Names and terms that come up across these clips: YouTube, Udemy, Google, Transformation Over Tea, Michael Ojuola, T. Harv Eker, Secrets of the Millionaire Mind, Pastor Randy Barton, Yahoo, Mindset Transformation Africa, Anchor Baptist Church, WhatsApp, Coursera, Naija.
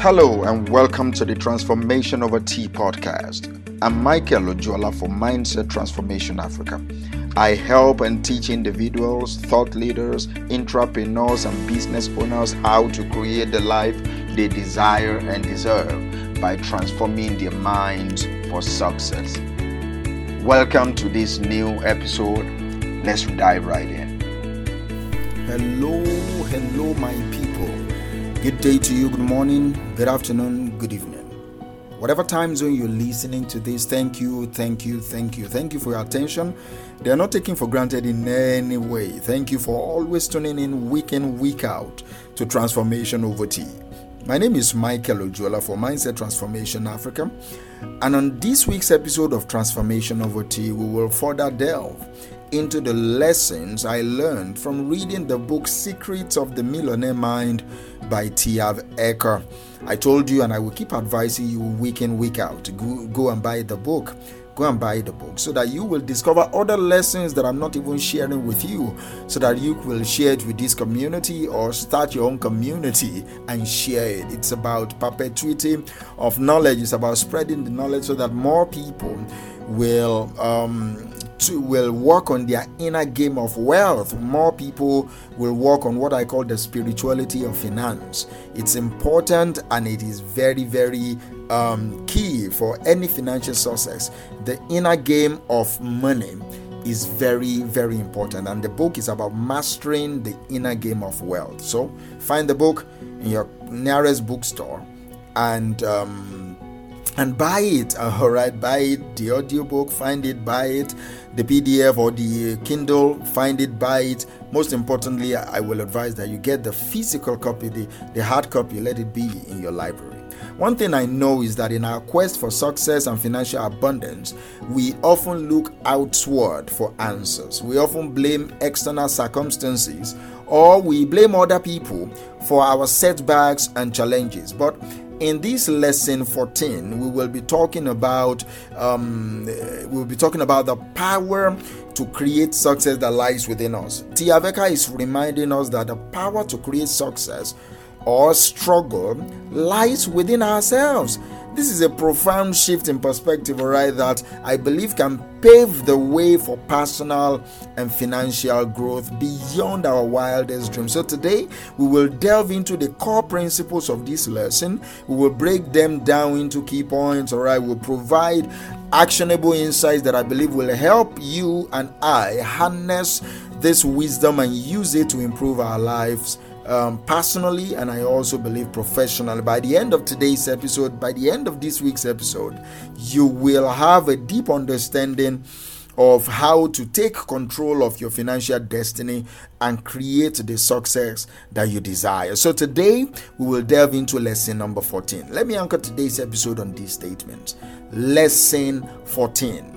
Hello and welcome to the Transformation Over Tea podcast. I'm Michael Ojuola for Mindset Transformation Africa. I help and teach individuals, thought leaders, entrepreneurs, and business owners how to create the life they desire and deserve by transforming their minds for success. Welcome to this new episode. Let's dive right in. Hello, my people. Good day to you, good morning, good afternoon, good evening. Whatever time zone you're listening to this, thank you for your attention. They are not taken for granted in any way. Thank you for always tuning in, week out to Transformation Over Tea. My name is Michael Ojuola for Mindset Transformation Africa. And on this week's episode of Transformation Over Tea, we will further delve into the lessons I learned from reading the book Secrets of the Millionaire Mind by T. Harv Eker. I told you and I will keep advising you week in, week out. Go and buy the book. Go and buy the book so that you will discover other lessons that I'm not even sharing with you, so that you will share it with this community or start your own community and share it. It's about perpetuity of knowledge. It's about spreading the knowledge so that more people will work on their inner game of wealth. More people will work on what I call the spirituality of finance. It's important and it is very, very key for any financial success. The inner game of money is very, very important, and the book is about mastering the inner game of wealth. So find the book in your nearest bookstore and buy it. Alright, buy it. The audiobook, find it, buy it. The PDF or the Kindle, find it, buy it. Most importantly, I will advise that you get the physical copy, the hard copy. Let it be in your library. One thing I know is that in our quest for success and financial abundance, we often look outward for answers. We often blame external circumstances, or we blame other people for our setbacks and challenges. But in this lesson 14, we will be talking about the power to create success that lies within us. T. Harv Eker is reminding us that the power to create success or struggle lies within ourselves. This is a profound shift in perspective, alright, that I believe can pave the way for personal and financial growth beyond our wildest dreams. So today, we will delve into the core principles of this lesson. We will break them down into key points, alright. We'll provide actionable insights that I believe will help you and I harness this wisdom and use it to improve our lives. Personally, and I also believe professionally. By the end of today's episode, by the end of this week's episode, you will have a deep understanding of how to take control of your financial destiny and create the success that you desire. So today, we will delve into lesson number 14. Let me anchor today's episode on these statements. Lesson 14.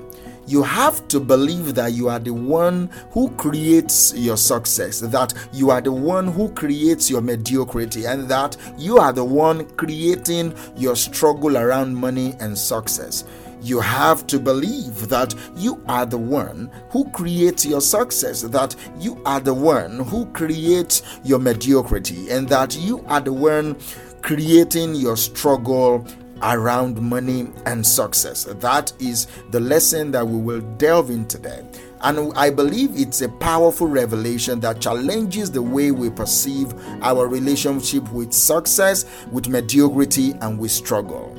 You have to believe that you are the one who creates your success, that you are the one who creates your mediocrity, and that you are the one creating your struggle around money and success. You have to believe that you are the one who creates your success, that you are the one who creates your mediocrity, and that you are the one creating your struggle around money and success. That is the lesson that we will delve into today. And I believe it's a powerful revelation that challenges the way we perceive our relationship with success, with mediocrity, and with struggle.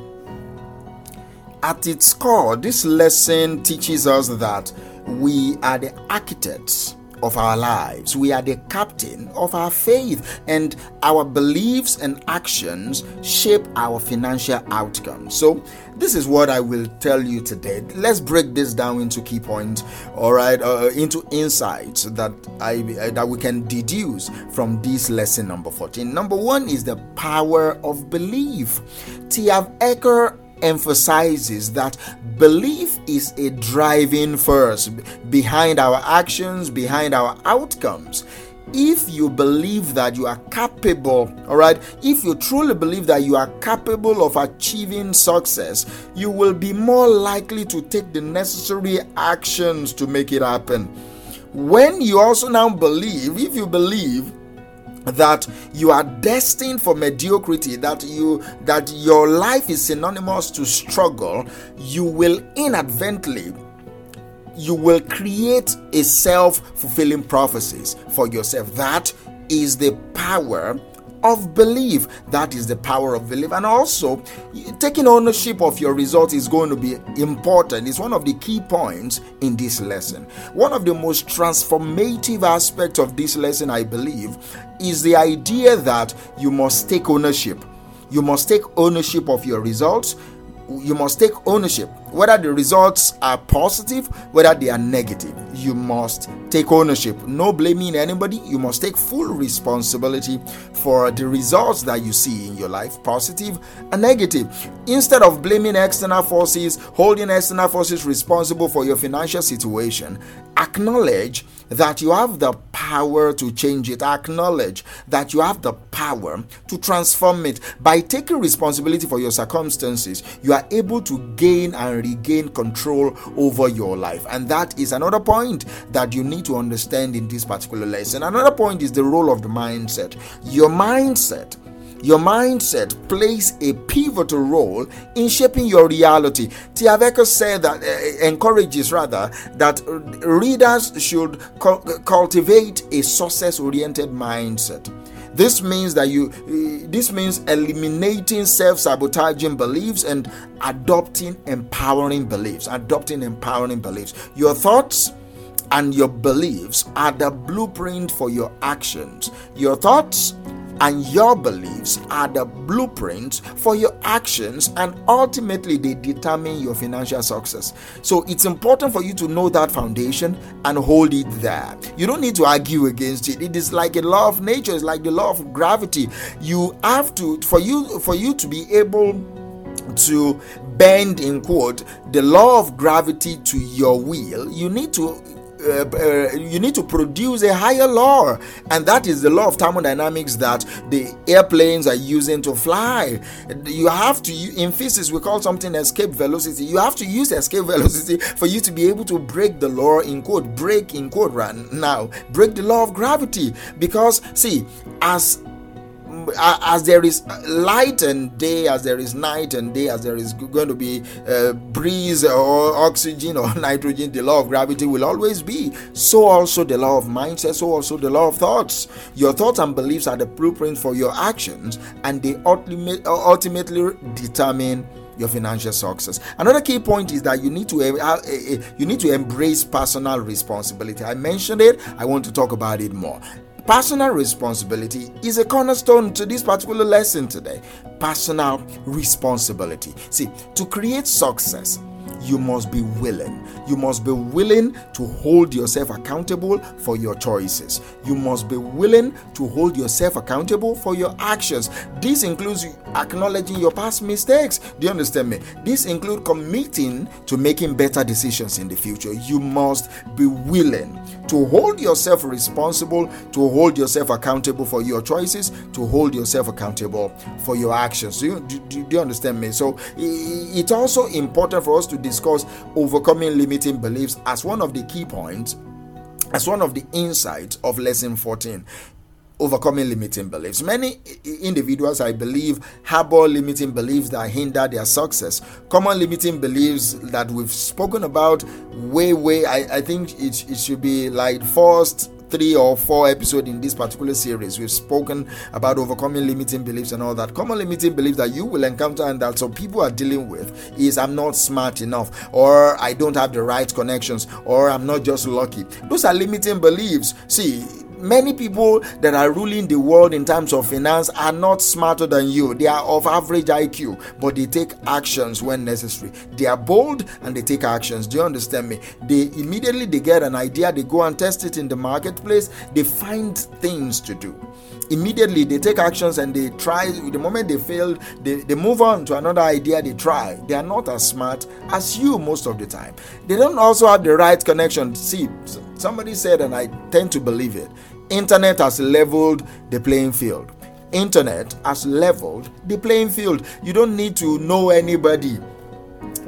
At its core, this lesson teaches us that we are the architects of our lives. We are the captain of our faith, and our beliefs and actions shape our financial outcomes. So this is what I will tell you today. Let's break this down into key points, all right, into insights that we can deduce from this lesson number 14. Number one is the power of belief. T. Harv Eker emphasizes that belief is a driving force behind our actions, behind our outcomes. If you believe that you are capable, all right, if you truly believe that you are capable of achieving success, you will be more likely to take the necessary actions to make it happen. When you also now believe, if you believe that you are destined for mediocrity, that your life is synonymous to struggle, you will inadvertently create a self-fulfilling prophecies for yourself. That is the power of belief. That is the power of belief. And also, taking ownership of your results is going to be important. It's one of the key points in this lesson. One of the most transformative aspects of this lesson, I believe, is the idea that you must take ownership. You must take ownership of your results. You must take ownership. Whether the results are positive, whether they are negative, you must take ownership. No blaming anybody. You must take full responsibility for the results that you see in your life, positive and negative. Instead of blaming external forces, holding external forces responsible for your financial situation, acknowledge that you have the power to change it. Acknowledge that you have the power to transform it. By taking responsibility for your circumstances, you are able to gain and regain control over your life. And that is another point that you need to understand in this particular lesson. Another point is the role of the mindset. Your mindset plays a pivotal role in shaping your reality. T. Harv Eker said that encourages that readers should cultivate a success-oriented mindset. This means that this means eliminating self-sabotaging beliefs and adopting empowering beliefs. Your thoughts and your beliefs are the blueprint for your actions. Your thoughts and your beliefs are the blueprints for your actions, and ultimately they determine your financial success. So it's important for you to know that foundation and hold it there. You don't need to argue against it. It is like a law of nature. It's like the law of gravity. You have to, for you to be able to bend, in quote, the law of gravity to your will, you need to produce a higher law, and that is the law of thermodynamics that the airplanes are using to fly. You have to, in physics we call something escape velocity. You have to use escape velocity for you to be able to break the law, in quote, break the law of gravity. Because see, as there is light and day, as there is night and day, as there is going to be breeze or oxygen or nitrogen, the law of gravity will always be. So also the law of mindset, so also the law of thoughts. Your thoughts and beliefs are the blueprint for your actions, and they ultimately determine your financial success. Another key point is that you need to embrace personal responsibility. I mentioned it. I want to talk about it more. Personal responsibility is a cornerstone to this particular lesson today. Personal responsibility. See, to create success, you must be willing. You must be willing to hold yourself accountable for your choices. You must be willing to hold yourself accountable for your actions. This includes acknowledging your past mistakes. Do you understand me? This includes committing to making better decisions in the future. You must be willing to hold yourself responsible, to hold yourself accountable for your choices, to hold yourself accountable for your actions. Do you understand me? So it's also important for us to discuss overcoming limiting beliefs as one of the key points, as one of the insights of lesson 14. Overcoming limiting beliefs. Many individuals, I believe, harbor limiting beliefs that hinder their success. Common limiting beliefs that we've spoken about way, I think it should be like first 3 or 4 episodes in this particular series. We've spoken about overcoming limiting beliefs and all that. Common limiting beliefs that you will encounter and that some people are dealing with is I'm not smart enough, or I don't have the right connections, or I'm not just lucky. Those are limiting beliefs. See, many people that are ruling the world in terms of finance are not smarter than you. They are of average IQ, but they take actions when necessary. They are bold and they take actions. Do you understand me? They immediately get an idea, they go and test it in the marketplace, they find things to do. Immediately they take actions and they try. The moment they fail, they move on to another idea, they try. They are not as smart as you most of the time. They don't also have the right connection. See, somebody said, and I tend to believe it, internet has leveled the playing field. Internet has leveled the playing field. You don't need to know anybody.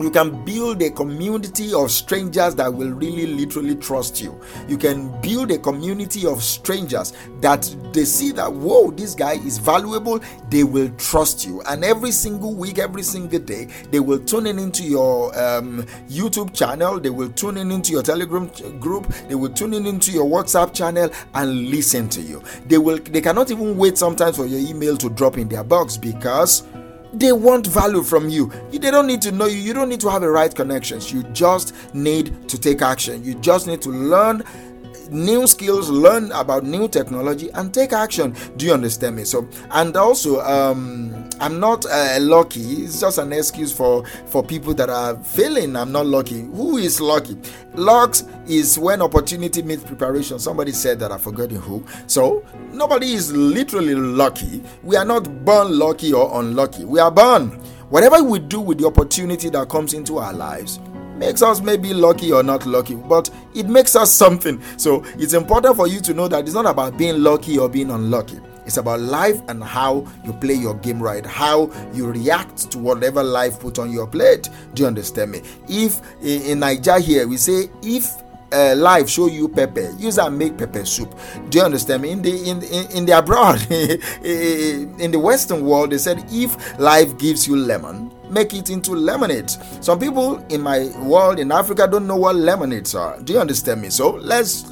You can build a community of strangers that will really literally trust you. You can build a community of strangers that they see that, whoa, this guy is valuable. They will trust you. And every single week, every single day, they will tune in into your YouTube channel. They will tune in into your Telegram group. They will tune in into your WhatsApp channel and listen to you. They cannot even wait sometimes for your email to drop in their box because they want value from you. They don't need to know you. You don't need to have the right connections. You just need to take action. You just need to learn new skills, learn about new technology, and take action. Do you understand me? So, and also, I'm not lucky. It's just an excuse for people that are failing. I'm not lucky. Who is lucky? Luck is when opportunity meets preparation. Somebody said that, I forgot who. So nobody is literally lucky. We are not born lucky or unlucky. We are born. Whatever we do with the opportunity that comes into our lives makes us maybe lucky or not lucky, but it makes us something. So it's important for you to know that it's not about being lucky or being unlucky. It's about life and how you play your game right, how you react to whatever life put on your plate. Do you understand me? If in Naija here we say, if life show you pepper, use and make pepper soup. Do you understand me? In the abroad, in the Western world, they said, if life gives you lemon, make it into lemonade. Some people in my world in Africa don't know what lemonades are. Do you understand me? So let's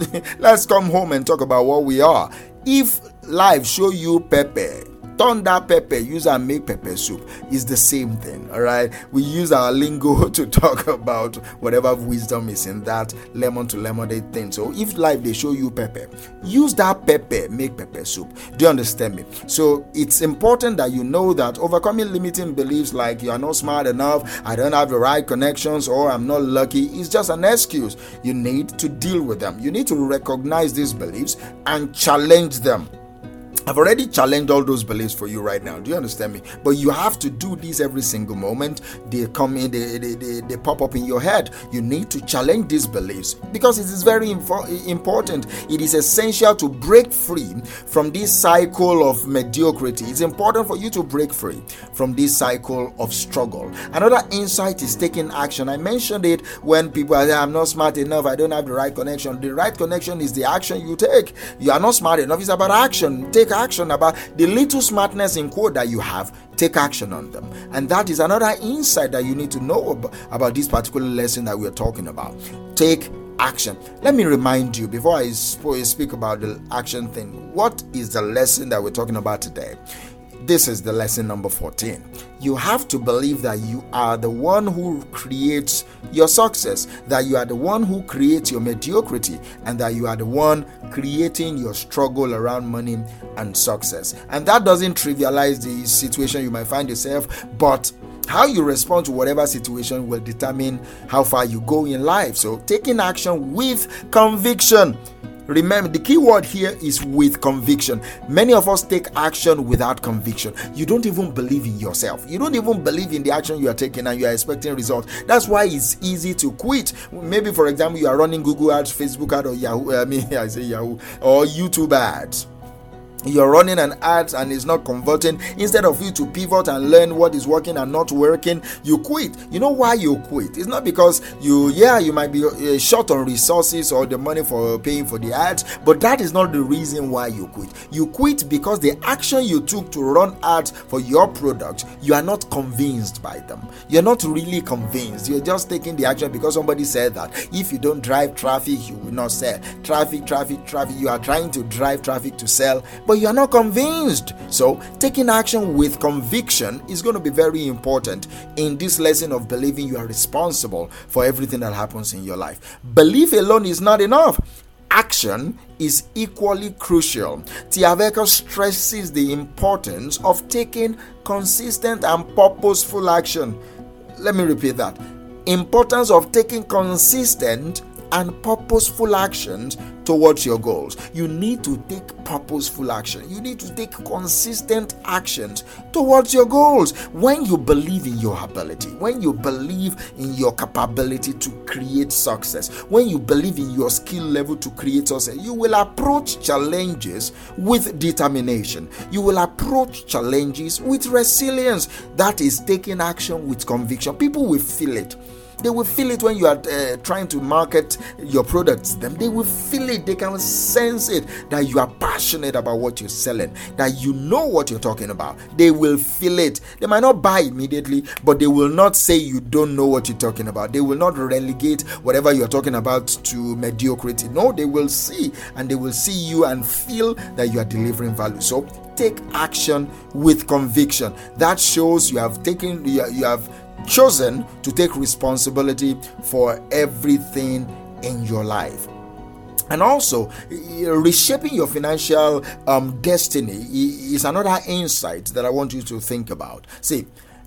come home and talk about what we are. If life show you pepper, turn that pepper, use and make pepper soup. It's the same thing, all right? We use our lingo to talk about whatever wisdom is in that lemon to lemonade thing. So if life they show you pepper, use that pepper, make pepper soup. Do you understand me? So it's important that you know that overcoming limiting beliefs like you are not smart enough, I don't have the right connections, or I'm not lucky, is just an excuse. You need to deal with them. You need to recognize these beliefs and challenge them. I've already challenged all those beliefs for you right now. Do you understand me? But you have to do this every single moment. They come in, they pop up in your head. You need to challenge these beliefs because it is very important. It is essential to break free from this cycle of mediocrity. It's important for you to break free from this cycle of struggle. Another insight is taking action. I mentioned it when people are saying, I'm not smart enough, I don't have the right connection. The right connection is the action you take. You are not smart enough. It's about action. Take action about the little smartness in quote that you have. Take action on them, and that is another insight that you need to know about this particular lesson that we are talking about. Take action. Let me remind you before I speak about the action thing, what is the lesson that we're talking about today? This is the lesson number 14. You have to believe that you are the one who creates your success, that you are the one who creates your mediocrity, and that you are the one creating your struggle around money and success. And that doesn't trivialize the situation you might find yourself, but how you respond to whatever situation will determine how far you go in life. So taking action with conviction. Remember, the key word here is with conviction. Many of us take action without conviction. You don't even believe in yourself. You don't even believe in the action you are taking, and you are expecting results. That's why it's easy to quit. Maybe, for example, you are running Google ads, Facebook ads, or Yahoo, or YouTube ads. You're running an ad and it's not converting. Instead of you to pivot and learn what is working and not working, you quit. You know why you quit? It's not because you might be short on resources or the money for paying for the ads, but that is not the reason why you quit. You quit because the action you took to run ads for your product, you are not convinced by them. You're not really convinced. You're just taking the action because somebody said that if you don't drive traffic, you will not sell. Traffic. You are trying to drive traffic to sell, but you are not convinced. So taking action with conviction is going to be very important in this lesson of believing you are responsible for everything that happens in your life. Belief alone is not enough. Action is equally crucial. T. Harv Eker stresses the importance of taking consistent and purposeful action. Let me repeat that. Importance of taking consistent and purposeful actions towards your goals. You need to take purposeful action. You need to take consistent actions towards your goals. When you believe in your ability, when you believe in your capability to create success, when you believe in your skill level to create success, you will approach challenges with determination. You will approach challenges with resilience. That is taking action with conviction. People will feel it. They will feel it when you are trying to market your products. They will feel it. They can sense it that you are passionate about what you're selling, that you know what you're talking about. They will feel it. They might not buy immediately, but they will not say you don't know what you're talking about. They will not relegate whatever you're talking about to mediocrity. No, they will see, and they will see you and feel that you are delivering value. So take action with conviction. That shows you have taken, you have chosen to take responsibility for everything in your life. And also, reshaping your financial destiny is another insight that I want you to think about. See,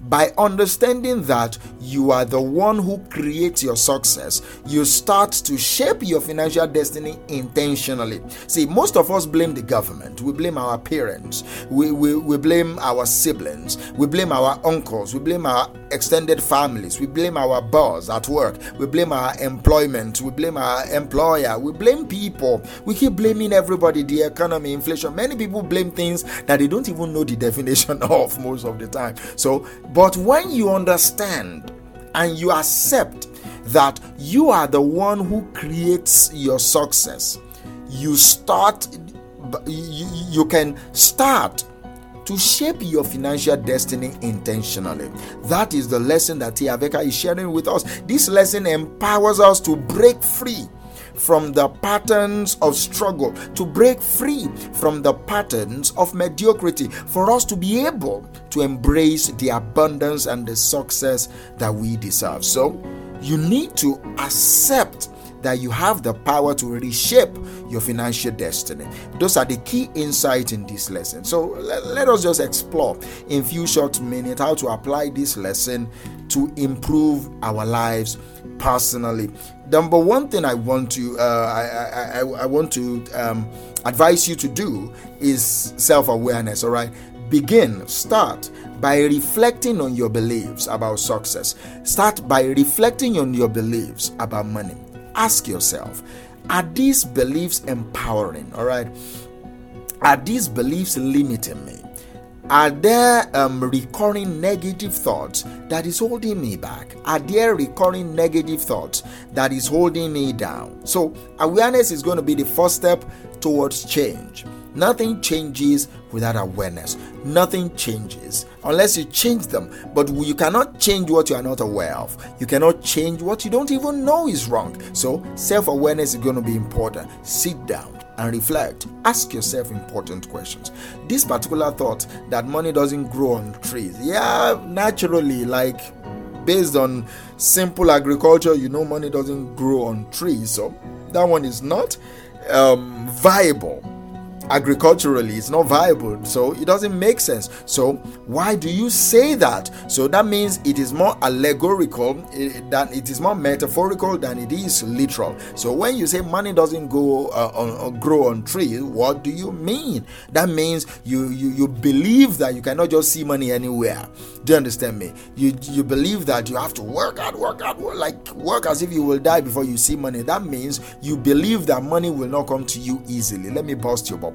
by understanding that you are the one who creates your success, you start to shape your financial destiny intentionally. See, most of us blame the government. We blame our parents. We blame our siblings. We blame our uncles. We blame our extended families. We blame our boss at work. We blame our employment. We blame our employer. We blame people. We keep blaming everybody, the economy, inflation. Many people blame things that they don't even know the definition of most of the time. But when you understand and you accept that you are the one who creates your success, you can start to shape your financial destiny intentionally. That is the lesson that T. Harv Eker is sharing with us. This lesson empowers us to break free from the patterns of struggle, to break free from the patterns of mediocrity, for us to be able to embrace the abundance and the success that we deserve. So, you need to accept that you have the power to reshape your financial destiny. Those are the key insights in this lesson. So, let us just explore in few short minutes how to apply this lesson to improve our lives personally. Number one thing I want to advise you to do is self-awareness. All right, start by reflecting on your beliefs about success. Start by reflecting on your beliefs about money. Ask yourself, are these beliefs empowering? All right, are these beliefs limiting me? Are there recurring negative thoughts that is holding me back? Are there recurring negative thoughts that is holding me down? So, awareness is going to be the first step towards change. Nothing changes without awareness. Nothing changes unless you change them. But you cannot change what you are not aware of. You cannot change what you don't even know is wrong. So, self-awareness is going to be important. Sit down and reflect. Ask yourself important questions. This particular thought that money doesn't grow on trees. Yeah, naturally, like based on simple agriculture, you know, money doesn't grow on trees. So that one is not viable. Agriculturally, it's not viable, so it doesn't make sense. So why do you say that? So that means it is more allegorical than it is more metaphorical than it is literal. So when you say money doesn't go grow on trees, what do you mean? That means you believe that you cannot just see money anywhere. Do you understand me? You believe that you have to work as if you will die before you see money. That means you believe that money will not come to you easily. Let me bust your bubble.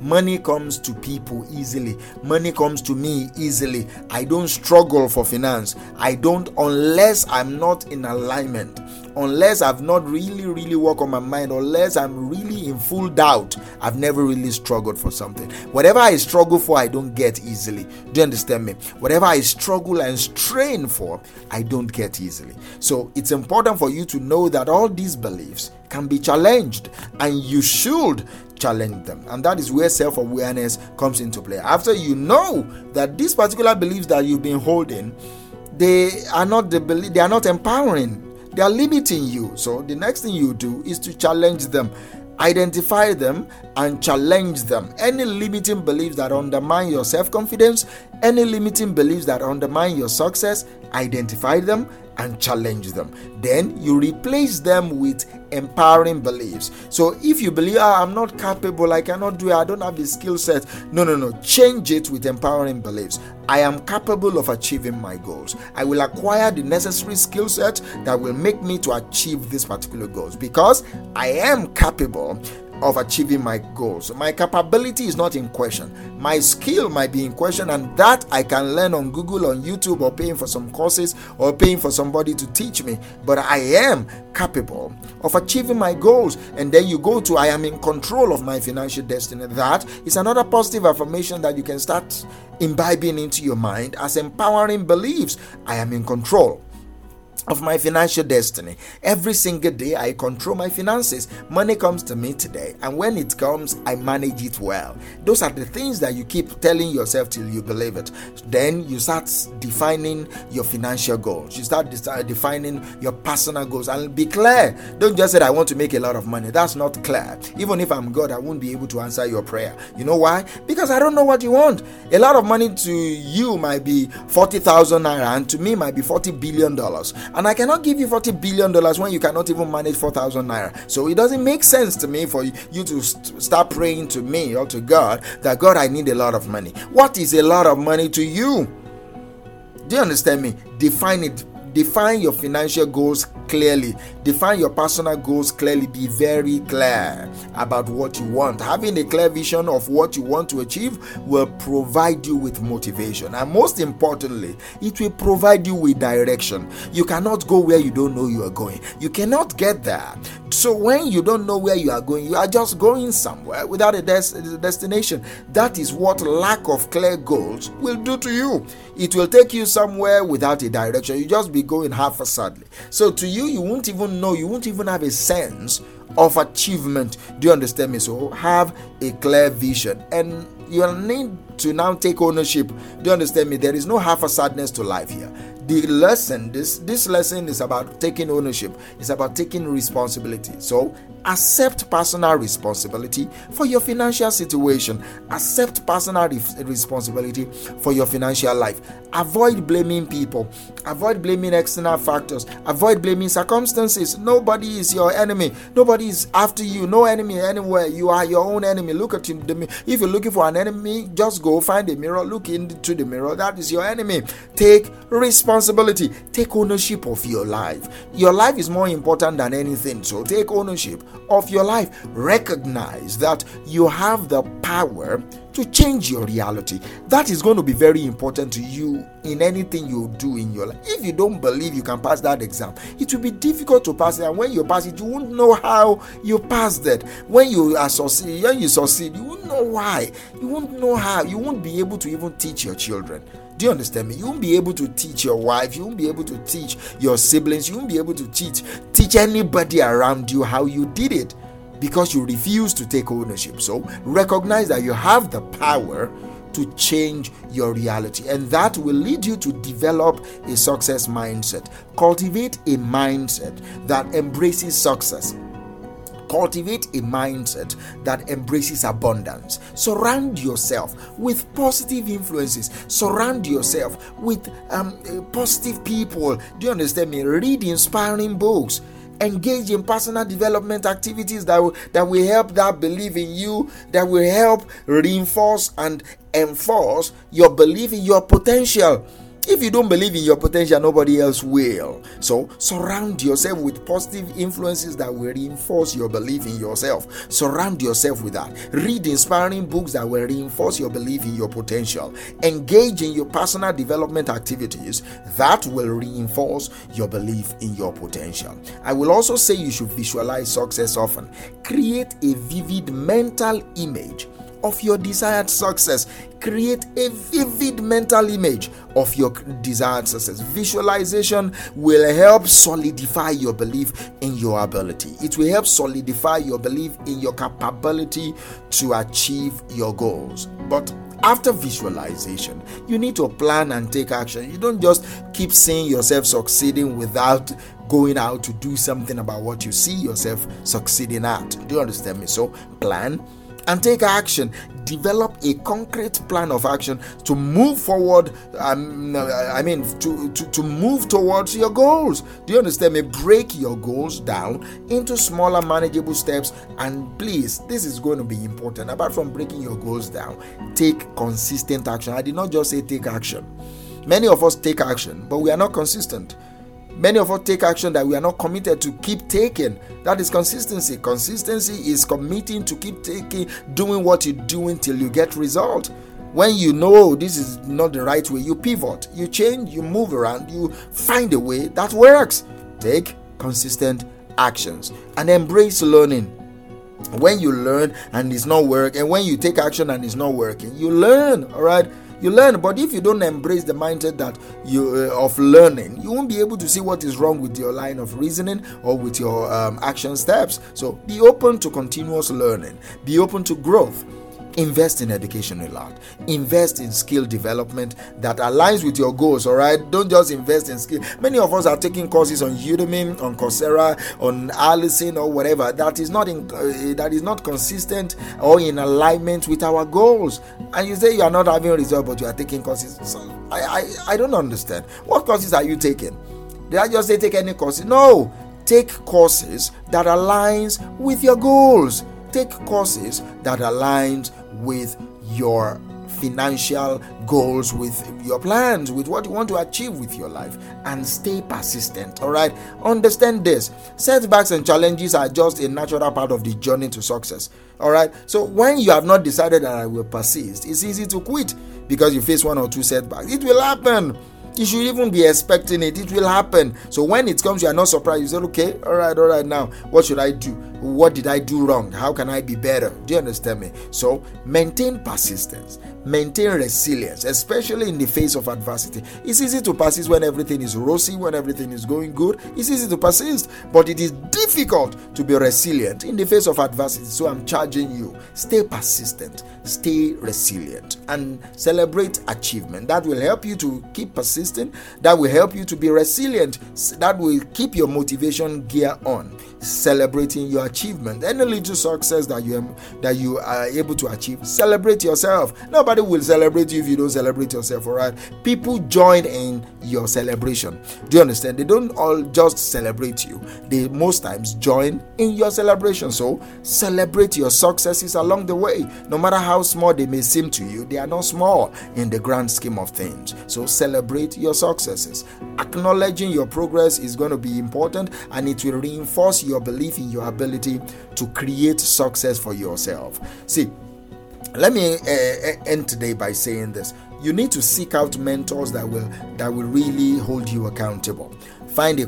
Money comes to people easily. Money comes to me easily. I don't struggle for finance. I don't, unless I'm not in alignment, unless I've not really worked on my mind, unless I'm really in full doubt. I've never really struggled for something. Whatever I struggle for, I don't get easily. Do you understand me? Whatever I struggle and strain for, I don't get easily. So it's important for you to know that all these beliefs can be challenged, and you should challenge them. And that is where self-awareness comes into play. After you know that these particular beliefs that you've been holding, they are not empowering. They are limiting you. So the next thing you do is to challenge them. Identify them and challenge them. Any limiting beliefs that undermine your self-confidence, any limiting beliefs that undermine your success, identify them, and challenge them. Then you replace them with empowering beliefs. So if you believe, I'm not capable, I cannot do it, I don't have the skill set. No. Change it with empowering beliefs. I am capable of achieving my goals. I will acquire the necessary skill set that will make me to achieve these particular goals because I am capable of achieving my goals. My capability is not in question. My skill might be in question, and that I can learn on Google, on YouTube, or paying for some courses or paying for somebody to teach me. But I am capable of achieving my goals. And then you go to I am in control of my financial destiny. That is another positive affirmation that you can start imbibing into your mind as empowering beliefs. I am in control of my financial destiny. Every single day I control my finances. Money comes to me today, and when it comes, I manage it well. Those are the things that you keep telling yourself till you believe it. Then you start defining your financial goals. You start defining your personal goals, and be clear. Don't just say I want to make a lot of money. That's not clear. Even if I'm God, I won't be able to answer your prayer. You know why? Because I don't know what you want. A lot of money to you might be 40,000 naira, and to me might be $40 billion. And I cannot give you $40 billion when you cannot even manage 4,000 naira. So it doesn't make sense to me for you to start praying to me or to God that God, I need a lot of money. What is a lot of money to you? Do you understand me? Define it. Define your financial goals clearly. Define your personal goals clearly. Be very clear about what you want. Having a clear vision of what you want to achieve will provide you with motivation. And most importantly, it will provide you with direction. You cannot go where you don't know you are going. You cannot get there. So when you don't know where you are going, you are just going somewhere without a destination. That is what lack of clear goals will do to you. It will take you somewhere without a direction. You just be going half-assedly. So to you won't even know, you won't even have a sense of achievement. Do you understand me? So have a clear vision, and you'll need to now take ownership. Do you understand me? There is no half-assedness to life here. The lesson, this lesson is about taking ownership. It's about taking responsibility. So accept personal responsibility for your financial situation. Accept personal responsibility for your financial life. Avoid blaming people. Avoid blaming external factors. Avoid blaming circumstances. Nobody is your enemy. Nobody is after you. No enemy anywhere. You are your own enemy. Look at him. If you're looking for an enemy, just go find a mirror. Look into the mirror. That is your enemy. Take responsibility. Take ownership of your life. Your life is more important than anything. So take ownership of your life. Recognize that you have the power to change your reality. That is going to be very important to you in anything you do in your life. If you don't believe you can pass that exam, it will be difficult to pass it, and when you pass it, you won't know how you passed it. When you succeed, you won't know why. You won't know how. You won't be able to even teach your children. Do you understand me? You won't be able to teach your wife. You won't be able to teach your siblings. You won't be able to teach anybody around you how you did it, because you refuse to take ownership. So recognize that you have the power to change your reality, and that will lead you to develop a success mindset. Cultivate a mindset that embraces success. Cultivate a mindset that embraces abundance. Surround yourself with positive influences. Surround yourself with positive people. Do you understand me? Read inspiring books. Engage in personal development activities that will help that belief in you, that will help reinforce and enforce your belief in your potential. If you don't believe in your potential, nobody else will. So surround yourself with positive influences that will reinforce your belief in yourself. Surround yourself with that. Read inspiring books that will reinforce your belief in your potential. Engage in your personal development activities that will reinforce your belief in your potential. I will also say you should visualize success often. Create a vivid mental image of your desired success. Create a vivid mental image of your desired success. Visualization will help solidify your belief in your ability. It will help solidify your belief in your capability to achieve your goals. But after visualization, you need to plan and take action. You don't just keep seeing yourself succeeding without going out to do something about what you see yourself succeeding at. Do you understand me? So plan and take action. Develop a concrete plan of action to move forward. To move towards your goals. Do you understand me? Break your goals down into smaller, manageable steps. And please, this is going to be important. Apart from breaking your goals down, take consistent action. I did not just say take action. Many of us take action, but we are not consistent. Many of us take action that we are not committed to keep taking. That is consistency. Consistency is committing to keep taking, doing what you're doing till you get result. When you know this is not the right way, you pivot, you change, you move around, you find a way that works. Take consistent actions and embrace learning. When you learn and it's not working, and when you take action and it's not working, you learn, all right? You learn, but if you don't embrace the mindset that of learning, you won't be able to see what is wrong with your line of reasoning or with your action steps. So be open to continuous learning. Be open to growth. Invest in education a lot. Invest in skill development that aligns with your goals, all right? Don't just invest in skill. Many of us are taking courses on Udemy, on Coursera, on Allison or whatever that is not consistent or in alignment with our goals. And you say you are not having results, but you are taking courses. So I don't understand. What courses are you taking? Did I just say take any courses? No. Take courses that aligns with your goals. Take courses that aligns with your financial goals, with your plans, with what you want to achieve with your life, and stay persistent. All right, understand this: setbacks and challenges are just a natural part of the journey to success. All right, so when you have not decided that I will persist, it's easy to quit because you face one or two setbacks. It will happen. You should even be expecting it. It will happen. So when it comes, you are not surprised. You say, okay, all right, now what should I do? What did I do wrong? How can I be better? Do you understand me? So maintain persistence, maintain resilience, especially in the face of adversity. It's easy to persist when everything is rosy, when everything is going good. It's easy to persist, but it is difficult to be resilient in the face of adversity. So I'm charging you, stay persistent, stay resilient, and celebrate achievement. That will help you to keep persistent. That will help you to be resilient. That will keep your motivation gear on, celebrating your achievement. Any little success that you are able to achieve, celebrate yourself. Nobody will celebrate you if you don't celebrate yourself, all right? People join in your celebration. Do you understand? They don't all just celebrate you. They most times join in your celebration. So celebrate your successes along the way. No matter how small they may seem to you, they are not small in the grand scheme of things. So celebrate your successes. Acknowledging your progress is going to be important, and it will reinforce your belief in your ability to create success for yourself. See, let me end today by saying this. You need to seek out mentors that will really hold you accountable. Find a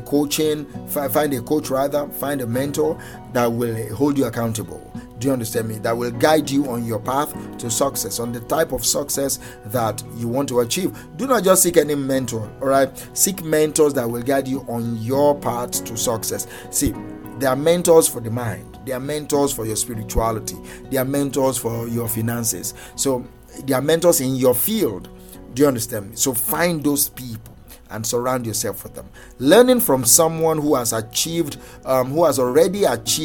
mentor that will hold you accountable. Do you understand me? That will guide you on your path to success, on the type of success that you want to achieve. Do not just seek any mentor, all right? Seek mentors that will guide you on your path to success. See, there are mentors for the mind. There are mentors for your spirituality. There are mentors for your finances. So there are mentors in your field. Do you understand me? So find those people and surround yourself with them. Learning from someone who has already achieved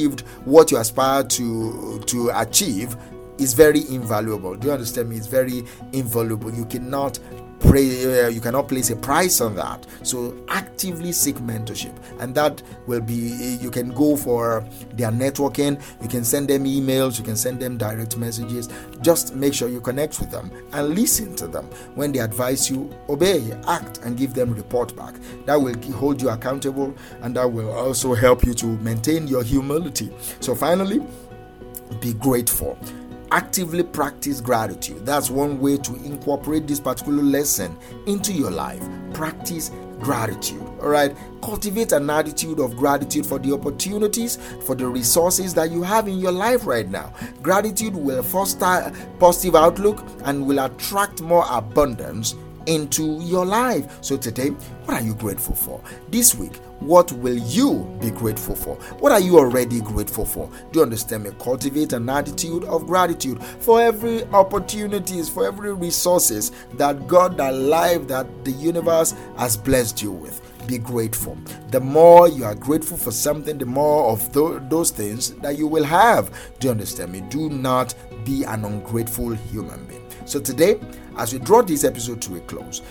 what you aspire to achieve is very invaluable. Do you understand me? It's very invaluable. You cannot place a price on that. So actively seek mentorship, and that will be, you can go for their networking, you can send them emails, you can send them direct messages. Just make sure you connect with them and listen to them. When they advise you, obey, act, and give them report back. That will hold you accountable, and that will also help you to maintain your humility. So finally, be grateful. Actively practice gratitude. That's one way to incorporate this particular lesson into your life. Practice gratitude. All right, cultivate an attitude of gratitude for the opportunities, for the resources that you have in your life right now. Gratitude will foster a positive outlook and will attract more abundance into your life. So today, what are you grateful for? This week, what will you be grateful for? What are you already grateful for? Do you understand me? Cultivate an attitude of gratitude for every opportunities, for every resources that God, that life, that the universe has blessed you with. Be grateful. The more you are grateful for something, the more of those things that you will have. Do you understand me? Do not be an ungrateful human being. So today, as we draw this episode to a close,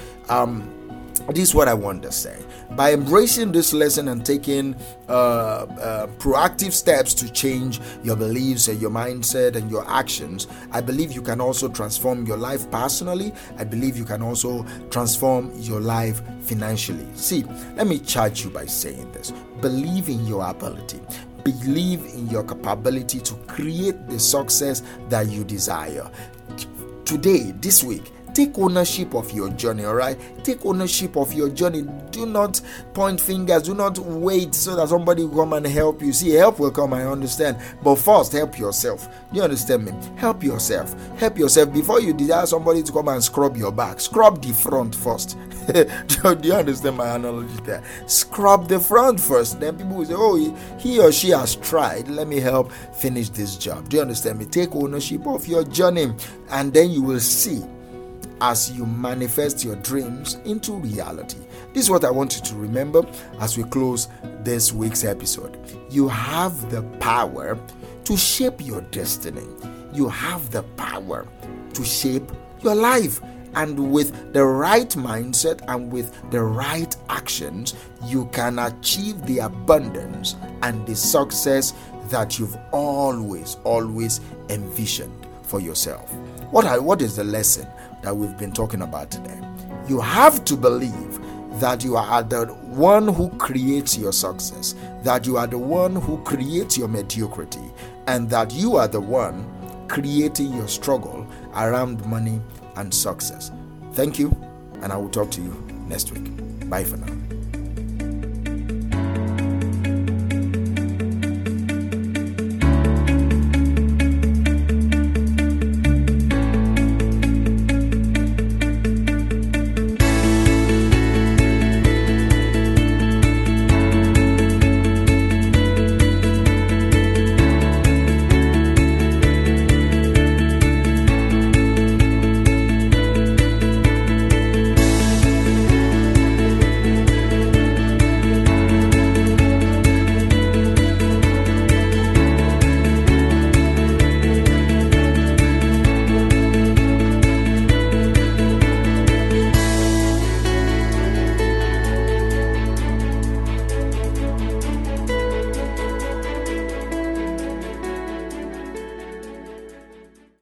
this is what I want to say. By embracing this lesson and taking proactive steps to change your beliefs and your mindset and your actions, I believe you can also transform your life personally. I believe you can also transform your life financially. See, let me charge you by saying this. Believe in your ability. Believe in your capability to create the success that you desire. Today, this week, take ownership of your journey, all right? Take ownership of your journey. Do not point fingers. Do not wait so that somebody will come and help you. See, help will come, I understand. But first, help yourself. You understand me? Help yourself. Help yourself. Before you desire somebody to come and scrub your back, scrub the front first. Do you understand my analogy there? Scrub the front first. Then people will say, oh, he or she has tried. Let me help finish this job. Do you understand me? Take ownership of your journey, and then you will see as you manifest your dreams into reality. This is what I want you to remember as we close this week's episode. You have the power to shape your destiny. You have the power to shape your life. And with the right mindset and with the right actions, you can achieve the abundance and the success that you've always envisioned for yourself. What is the lesson that we've been talking about today? You have to believe that you are the one who creates your success, that you are the one who creates your mediocrity, and that you are the one creating your struggle around money and success. Thank you, and I will talk to you next week. Bye for now.